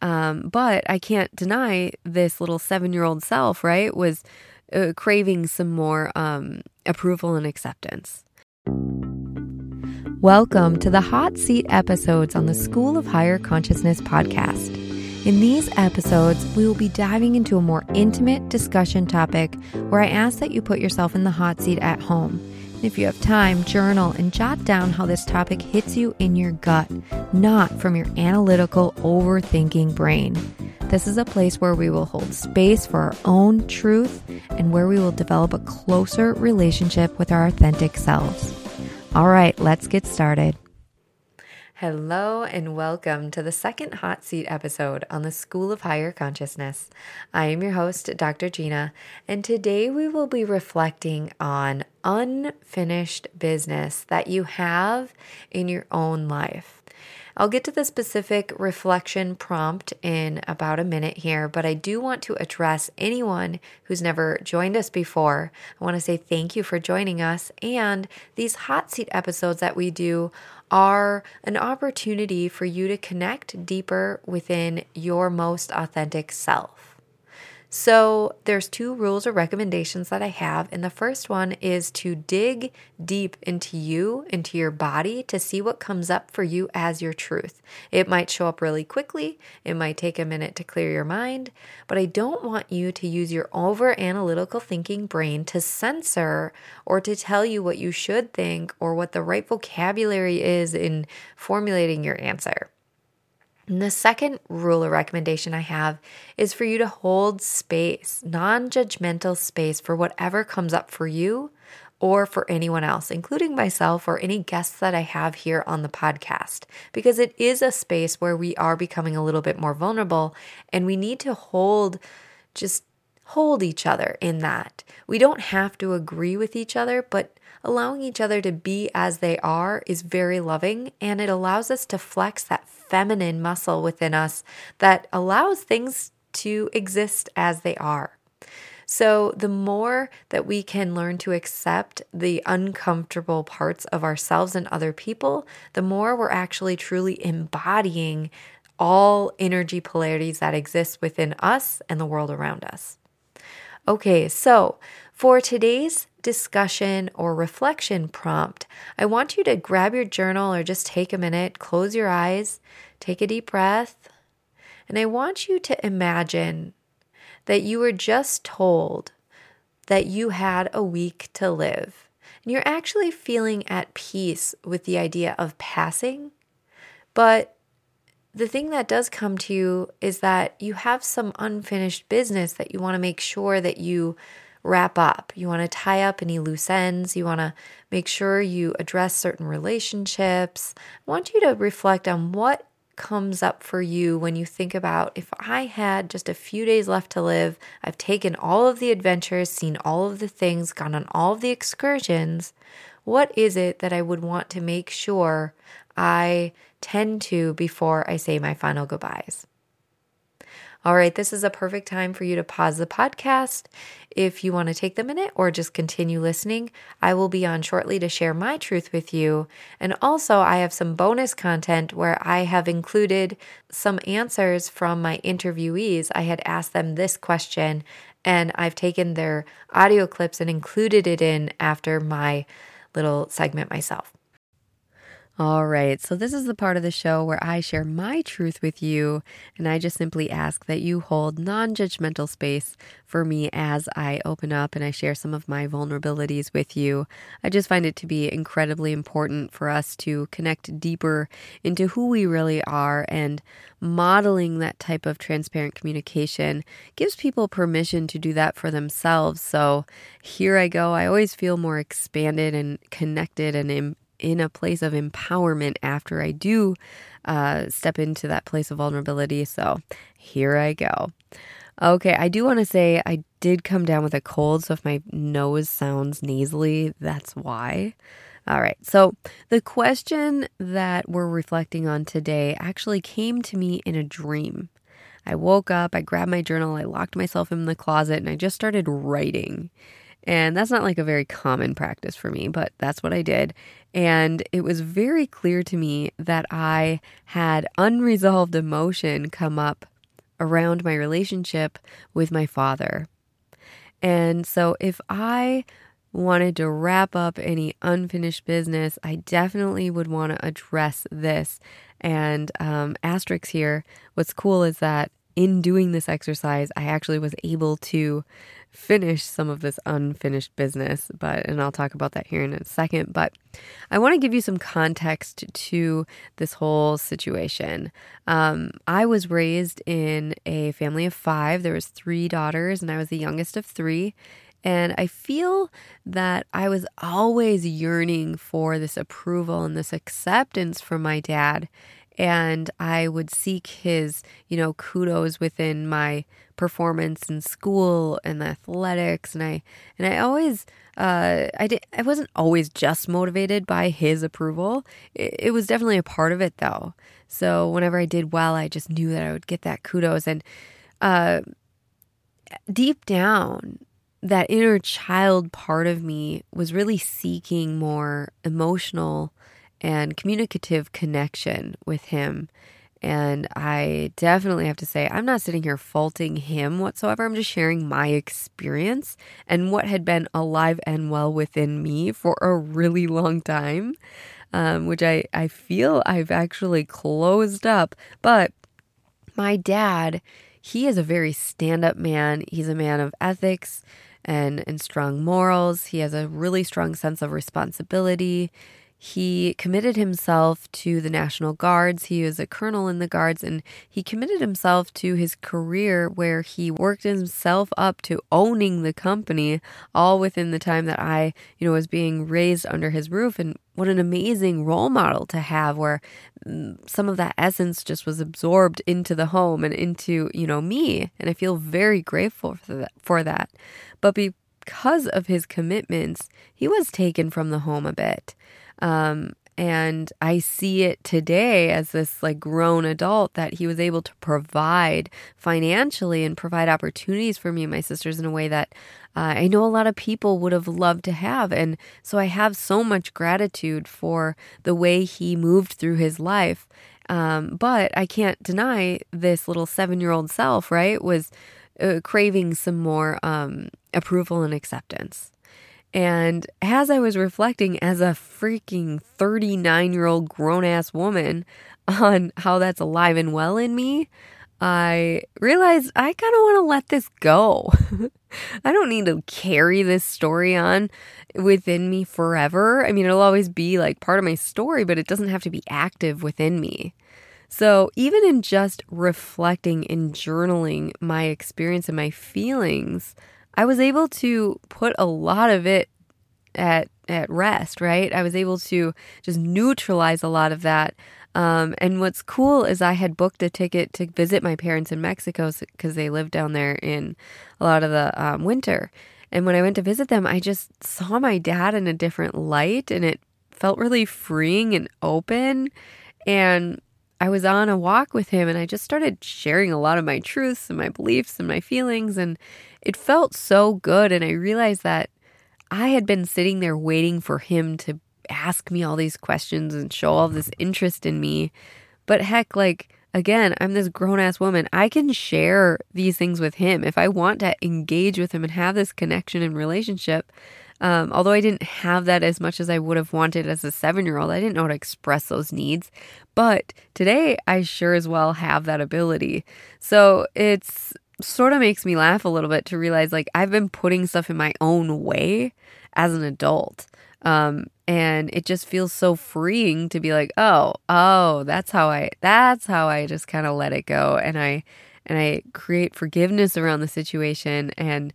But I can't deny this little 7-year-old self, right, was craving some more approval and acceptance. Welcome to the Hot Seat episodes on the School of Higher Consciousness podcast. In these episodes, we will be diving into a more intimate discussion topic where I ask that you put yourself in the hot seat at home. If you have time, journal and jot down how this topic hits you in your gut, not from your analytical, overthinking brain. This is a place where we will hold space for our own truth and where we will develop a closer relationship with our authentic selves. All right, let's get started. Hello and welcome to the second Hot Seat episode on the School of Higher Consciousness. I am your host, Dr. Gina, and today we will be reflecting on unfinished business that you have in your own life. I'll get to the specific reflection prompt in about a minute here, but I do want to address anyone who's never joined us before. I want to say thank you for joining us, and these hot seat episodes that we do are an opportunity for you to connect deeper within your most authentic self. So there's two rules or recommendations that I have, and the first one is to dig deep into you, into your body, to see what comes up for you as your truth. It might show up really quickly, it might take a minute to clear your mind, but I don't want you to use your over-analytical thinking brain to censor or to tell you what you should think or what the right vocabulary is in formulating your answer. And the second rule or recommendation I have is for you to hold space, non-judgmental space for whatever comes up for you or for anyone else, including myself or any guests that I have here on the podcast, because it is a space where we are becoming a little bit more vulnerable and we need to hold each other in that. We don't have to agree with each other, but allowing each other to be as they are is very loving, and it allows us to flex that feminine muscle within us that allows things to exist as they are. So the more that we can learn to accept the uncomfortable parts of ourselves and other people, the more we're actually truly embodying all energy polarities that exist within us and the world around us. Okay, so for today's discussion or reflection prompt, I want you to grab your journal or just take a minute, close your eyes, take a deep breath, and I want you to imagine that you were just told that you had a week to live, and you're actually feeling at peace with the idea of passing, but the thing that does come to you is that you have some unfinished business that you want to make sure that you wrap up. You want to tie up any loose ends. You want to make sure you address certain relationships. I want you to reflect on what comes up for you when you think about, if I had just a few days left to live, I've taken all of the adventures, seen all of the things, gone on all of the excursions, what is it that I would want to make sure I tend to before I say my final goodbyes? All right, this is a perfect time for you to pause the podcast if you want to take the minute or just continue listening. I will be on shortly to share my truth with you. And also, I have some bonus content where I have included some answers from my interviewees. I had asked them this question, and I've taken their audio clips and included it in after my little segment myself. All right, so this is the part of the show where I share my truth with you, and I just simply ask that you hold non-judgmental space for me as I open up and I share some of my vulnerabilities with you. I just find it to be incredibly important for us to connect deeper into who we really are, and modeling that type of transparent communication gives people permission to do that for themselves. So here I go. I always feel more expanded and connected and in a place of empowerment after I do step into that place of vulnerability. So here I go. Okay, I do want to say I did come down with a cold, so if my nose sounds nasally, that's why. All right, so the question that we're reflecting on today actually came to me in a dream. I woke up, I grabbed my journal, I locked myself in the closet, and I just started writing. And that's not like a very common practice for me, but that's what I did. And it was very clear to me that I had unresolved emotion come up around my relationship with my father. And so if I wanted to wrap up any unfinished business, I definitely would want to address this. And asterisk here, what's cool is that in doing this exercise, I actually was able to finish some of this unfinished business, and I'll talk about that here in a second, but I want to give you some context to this whole situation. I was raised in a family of five. There was three daughters, and I was the youngest of three, and I feel that I was always yearning for this approval and this acceptance from my dad. And I would seek his, kudos within my performance in school and athletics. And I always, I wasn't always just motivated by his approval. It was definitely a part of it though. So whenever I did well, I just knew that I would get that kudos. And deep down, that inner child part of me was really seeking more emotional and communicative connection with him. And I definitely have to say, I'm not sitting here faulting him whatsoever. I'm just sharing my experience and what had been alive and well within me for a really long time, which I feel I've actually closed up. But my dad, he is a very stand-up man. He's a man of ethics and strong morals. He has a really strong sense of responsibility. He committed himself to the National Guards. He was a colonel in the Guards, and he committed himself to his career where he worked himself up to owning the company all within the time that I, was being raised under his roof. And what an amazing role model to have, where some of that essence just was absorbed into the home and into, me. And I feel very grateful for that. But because of his commitments, he was taken from the home a bit. And I see it today as this grown adult, that he was able to provide financially and provide opportunities for me and my sisters in a way that I know a lot of people would have loved to have. And so I have so much gratitude for the way he moved through his life. But I can't deny this little 7-year-old self, right, was craving some more approval and acceptance. And as I was reflecting as a freaking 39-year-old grown-ass woman on how that's alive and well in me, I realized I kind of want to let this go. I don't need to carry this story on within me forever. I mean, it'll always be part of my story, but it doesn't have to be active within me. So even in just reflecting and journaling my experience and my feelings, I was able to put a lot of it at rest, right? I was able to just neutralize a lot of that. And what's cool is I had booked a ticket to visit my parents in Mexico because they lived down there in a lot of the winter. And when I went to visit them, I just saw my dad in a different light, and it felt really freeing and open. And I was on a walk with him, and I just started sharing a lot of my truths and my beliefs and my feelings, and it felt so good. And I realized that I had been sitting there waiting for him to ask me all these questions and show all this interest in me. But heck, again, I'm this grown-ass woman. I can share these things with him. If I want to engage with him and have this connection and relationship, although I didn't have that as much as I would have wanted as a 7-year-old, I didn't know how to express those needs. But today, I sure as well have that ability. So it's sort of makes me laugh a little bit to realize I've been putting stuff in my own way as an adult. And it just feels so freeing to be oh, that's how I just kind of let it go. And I create forgiveness around the situation and,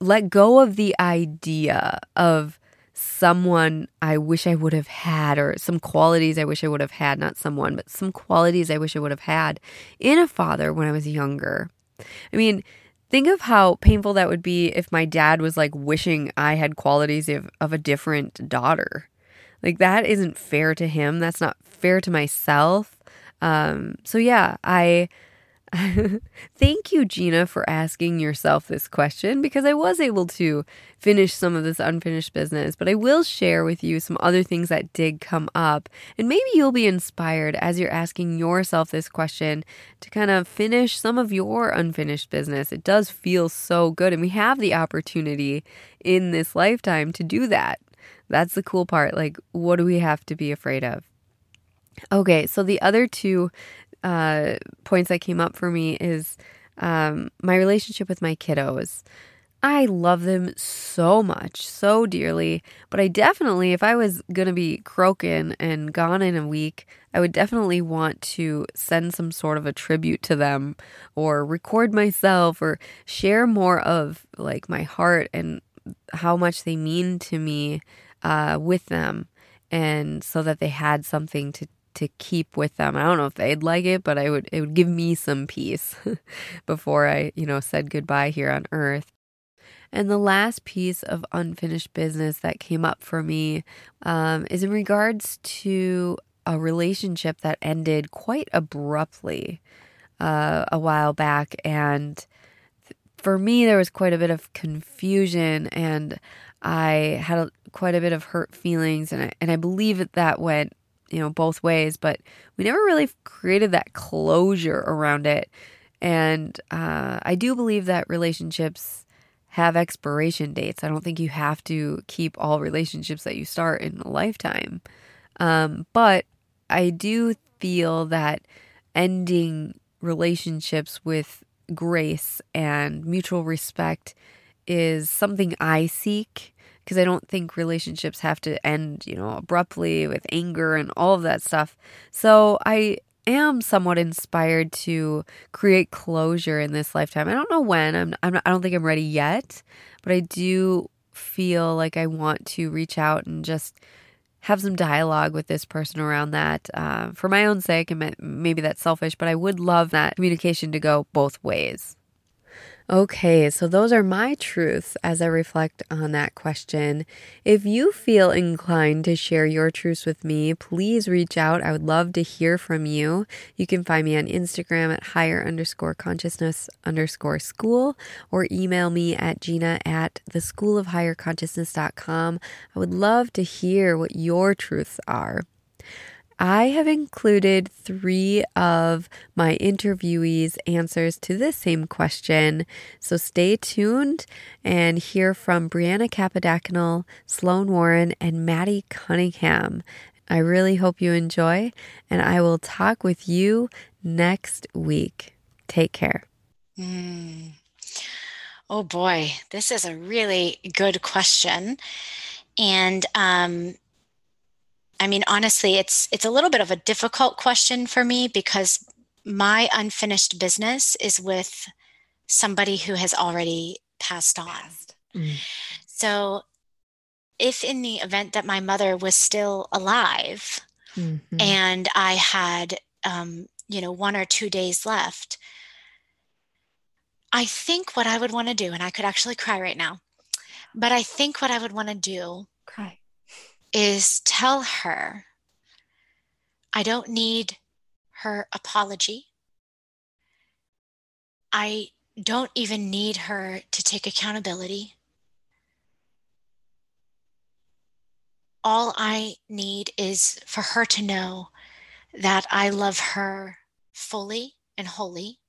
let go of the idea of someone I wish I would have had, or some qualities I wish I would have had, not someone, but some qualities I wish I would have had in a father when I was younger. I mean, think of how painful that would be if my dad was wishing I had qualities of a different daughter. That isn't fair to him. That's not fair to myself. So yeah, I Thank you, Gina, for asking yourself this question, because I was able to finish some of this unfinished business, but I will share with you some other things that did come up, and maybe you'll be inspired as you're asking yourself this question to kind of finish some of your unfinished business. It does feel so good, and we have the opportunity in this lifetime to do that. That's the cool part. Like, what do we have to be afraid of? Okay, so the other two points that came up for me is my relationship with my kiddos. I love them so much, so dearly, but I definitely, if I was going to be croaking and gone in a week, I would definitely want to send some sort of a tribute to them or record myself or share more of like my heart and how much they mean to me with them, and so that they had something to keep with them. I don't know if they'd like it, but it would give me some peace before I, said goodbye here on earth. And the last piece of unfinished business that came up for me is in regards to a relationship that ended quite abruptly a while back. And for me, there was quite a bit of confusion, and I had quite a bit of hurt feelings, and I believe that went both ways, but we never really created that closure around it. And I do believe that relationships have expiration dates. I don't think you have to keep all relationships that you start in a lifetime. But I do feel that ending relationships with grace and mutual respect is something I seek, because I don't think relationships have to end, abruptly with anger and all of that stuff. So I am somewhat inspired to create closure in this lifetime. I don't know when. I don't think I'm ready yet, but I do feel like I want to reach out and just have some dialogue with this person around that for my own sake. And maybe that's selfish, but I would love that communication to go both ways. Okay, so those are my truths as I reflect on that question. If you feel inclined to share your truths with me, please reach out. I would love to hear from you. You can find me on Instagram at higher_consciousness_school or email me at Gina@theschoolofhigherconsciousness.com. I would love to hear what your truths are. I have included 3 of my interviewees' answers to this same question, so stay tuned and hear from Bryana Kappadakunnel, Sloane Warren, and Maddie Cunningham. I really hope you enjoy, and I will talk with you next week. Take care. Oh boy, this is a really good question, and honestly, it's a little bit of a difficult question for me, because my unfinished business is with somebody who has already passed on. So if in the event that my mother was still alive and I had, 1 or 2 days left, I think what I would want to do, and I could actually cry right now, but I think what I would want to do is tell her I don't need her apology. I don't even need her to take accountability. All I need is for her to know that I love her fully and wholly,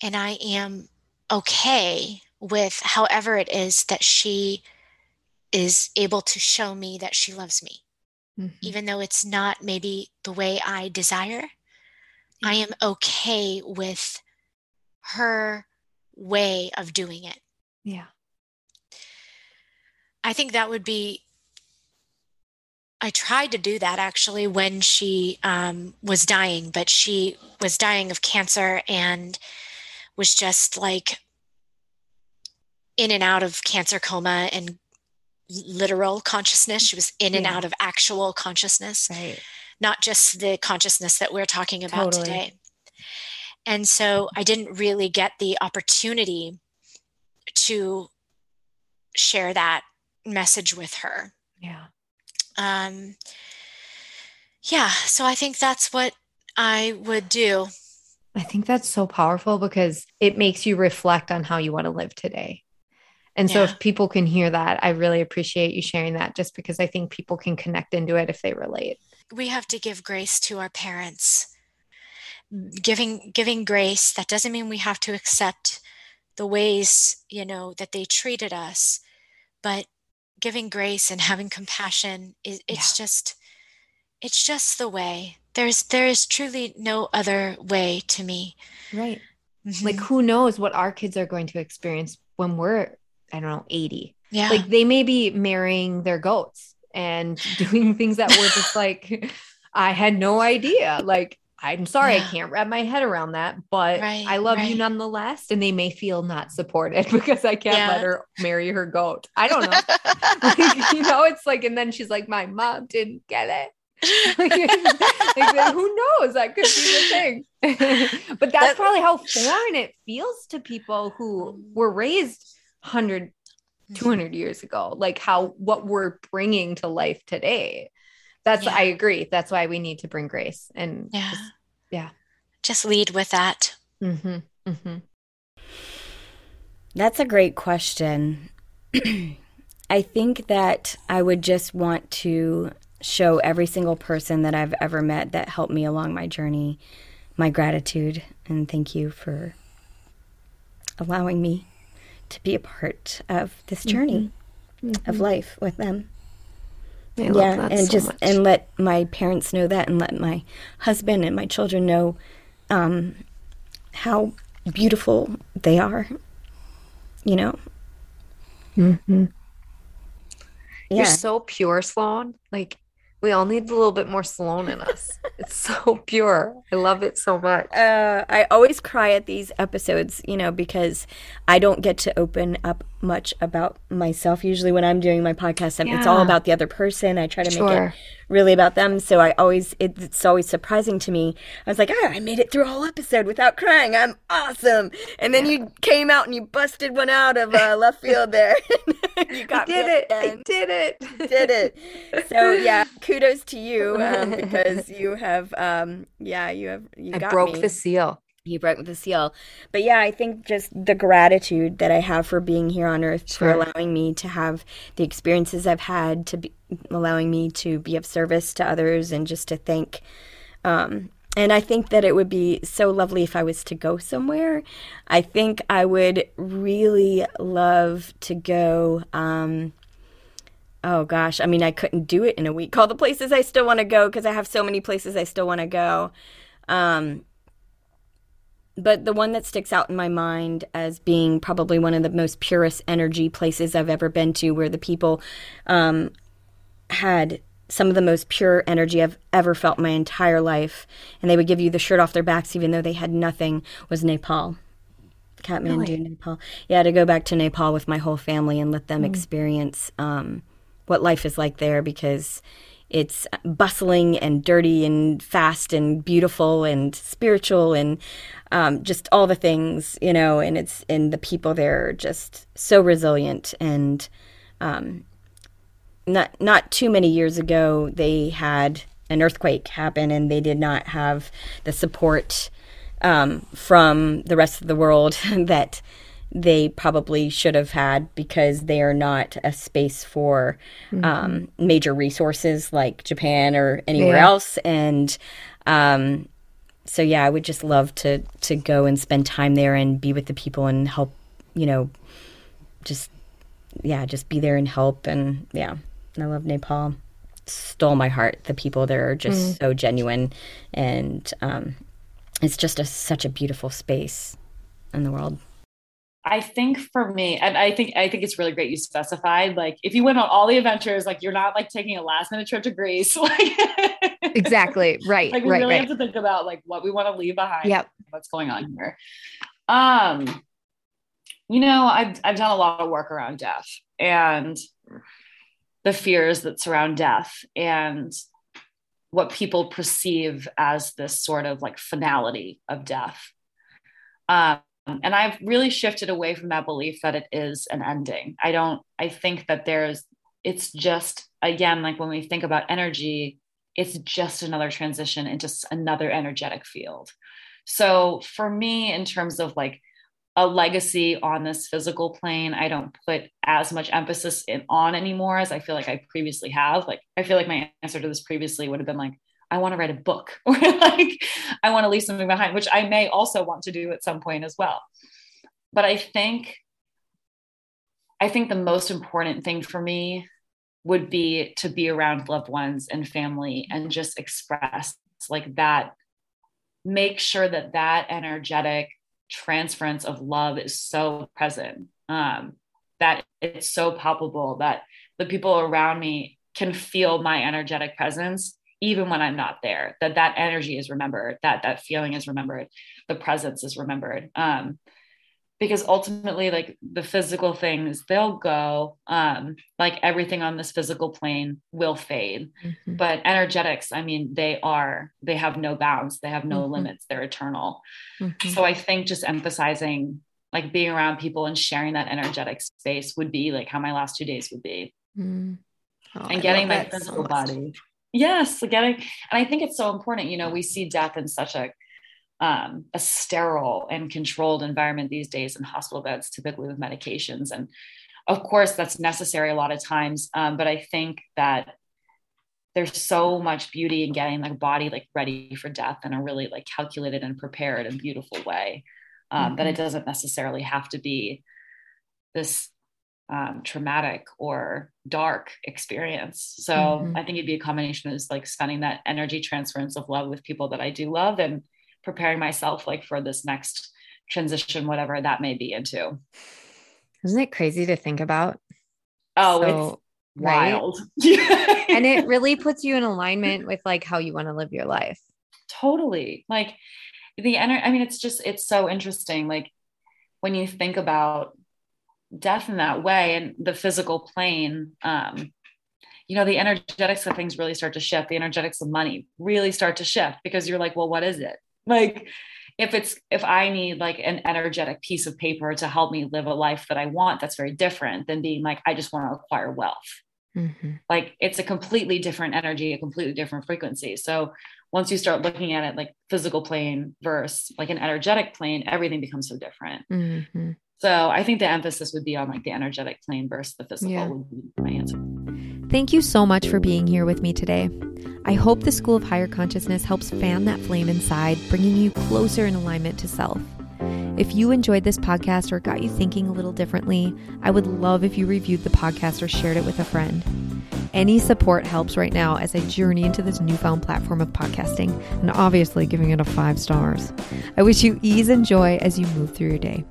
and I am okay with however it is that she is able to show me that she loves me, even though it's not maybe the way I desire. I am okay with her way of doing it. Yeah. I think that would be, I tried to do that actually when she was dying, but she was dying of cancer and was just like in and out of cancer coma and literal consciousness. She was in and out of actual consciousness, not just the consciousness that we're talking about today. And so I didn't really get the opportunity to share that message with her. So I think that's what I would do. I think that's so powerful because it makes you reflect on how you want to live today. And so if people can hear that, I really appreciate you sharing that just because I think people can connect into it if they relate. We have to give grace to our parents. Giving grace, that doesn't mean we have to accept the ways, you know, that they treated us, but giving grace and having compassion, it's just the way. There is truly no other way to me. Right. Mm-hmm. Like, who knows what our kids are going to experience when we're, I don't know, 80. Yeah. Like, they may be marrying their goats and doing things that were just like, I had no idea. Like, I'm sorry, I can't wrap my head around that, but I love you nonetheless. And they may feel not supported because I can't let her marry her goat. I don't know. Like, you know, it's like, and then she's like, my mom didn't get it. Like, who knows? That could be the thing. But that's probably how foreign it feels to people who were raised 100, 200 years ago, like what we're bringing to life today. I agree. That's why we need to bring grace and just lead with that. Mm-hmm. Mm-hmm. That's a great question. I think that I would just want to show every single person that I've ever met that helped me along my journey my gratitude, and thank you for allowing me to be a part of this journey of life with them. I love that and so just much. And let my parents know that, and let my husband and my children know how beautiful they are. You know. Mm-hmm. Yeah. You're so pure, Sloane. Like, we all need a little bit more Sloane in us. It's so pure. I love it so much. I always cry at these episodes, you know, because I don't get to open up much about myself. Usually when I'm doing my podcast, it's all about the other person. I try to make it really about them. So it's always surprising to me. I was like, I made it through a whole episode without crying. I'm awesome. And then you came out and you busted one out of left field there. You got me. I did it. Did it. So yeah. Kudos to you because you have, you got me. I broke the seal. You broke the seal. But yeah, I think just the gratitude that I have for being here on earth, for allowing me to have the experiences I've had, allowing me to be of service to others, and just to thank. And I think that it would be so lovely if I was to go somewhere. I think I would really love to go, oh gosh, I mean, I couldn't do it in a week. All the places I still want to go, because I have so many places I still want to go. But the one that sticks out in my mind as being probably one of the most purest energy places I've ever been to, where the people had some of the most pure energy I've ever felt my entire life, and they would give you the shirt off their backs even though they had nothing, was Nepal. Kathmandu, really? Nepal. Yeah, to go back to Nepal with my whole family and let them experience what life is like there, because it's bustling and dirty and fast and beautiful and spiritual and just all the things, you know, and the people there are just so resilient. And not too many years ago, they had an earthquake happen, and they did not have the support from the rest of the world that they probably should have had, because they are not a space for major resources like Japan or anywhere else. And so, I would just love to go and spend time there and be with the people and help, you know, just be there and help. And I love Nepal. Stole my heart. The people there are just so genuine, and it's just such a beautiful space in the world. I think for me, and I think it's really great you specified, like, if you went on all the adventures, like, you're not like taking a last minute trip to Greece. Like, exactly. Right. Like, we really have to think about like what we want to leave behind. Yep. What's going on here. You know, I've done a lot of work around death and the fears that surround death and what people perceive as this sort of like finality of death. And I've really shifted away from that belief that it is an ending. I think that it's just, again, like when we think about energy, it's just another transition into another energetic field. So for me, in terms of like a legacy on this physical plane, I don't put as much emphasis on anymore as I feel like I previously have. Like, I feel like my answer to this previously would have been like, I want to write a book, or like, I want to leave something behind, which I may also want to do at some point as well. But I think the most important thing for me would be to be around loved ones and family and just express like that, make sure that energetic transference of love is so present, that it's so palpable, that the people around me can feel my energetic presence even when I'm not there, that energy is remembered, that feeling is remembered, the presence is remembered. Because ultimately, like, the physical things, they'll go, like everything on this physical plane will fade, mm-hmm. but energetics, I mean, they have no bounds, they have no mm-hmm. limits, they're eternal. Mm-hmm. So I think just emphasizing like being around people and sharing that energetic space would be like how my last 2 days would be. Mm. Oh, and getting my physical body. Yes. And I think it's so important. You know, we see death in such a sterile and controlled environment these days in hospital beds, typically with medications. And of course that's necessary a lot of times. But I think that there's so much beauty in getting like a body, like ready for death in a really like calculated and prepared and beautiful way. Mm-hmm. that it doesn't necessarily have to be this traumatic or dark experience. So mm-hmm. I think it'd be a combination of like spending that energy transference of love with people that I do love and preparing myself like for this next transition, whatever that may be into. Isn't it crazy to think about? Oh, so, it's wild. Right? And it really puts you in alignment with like how you want to live your life. Totally. Like the energy, I mean, it's so interesting. Like when you think about death in that way and the physical plane, you know, the energetics of things really start to shift. The energetics of money really start to shift because you're like, well, what is it? Like if I need like an energetic piece of paper to help me live a life that I want, that's very different than being like, I just want to acquire wealth. Mm-hmm. Like it's a completely different energy, a completely different frequency. So once you start looking at it, like physical plane versus like an energetic plane, everything becomes so different. Mm-hmm. So I think the emphasis would be on like the energetic plane versus the physical would be my answer. Thank you so much for being here with me today. I hope the School of Higher Consciousness helps fan that flame inside, bringing you closer in alignment to self. If you enjoyed this podcast or got you thinking a little differently, I would love if you reviewed the podcast or shared it with a friend. Any support helps right now as I journey into this newfound platform of podcasting and obviously giving it 5 stars. I wish you ease and joy as you move through your day.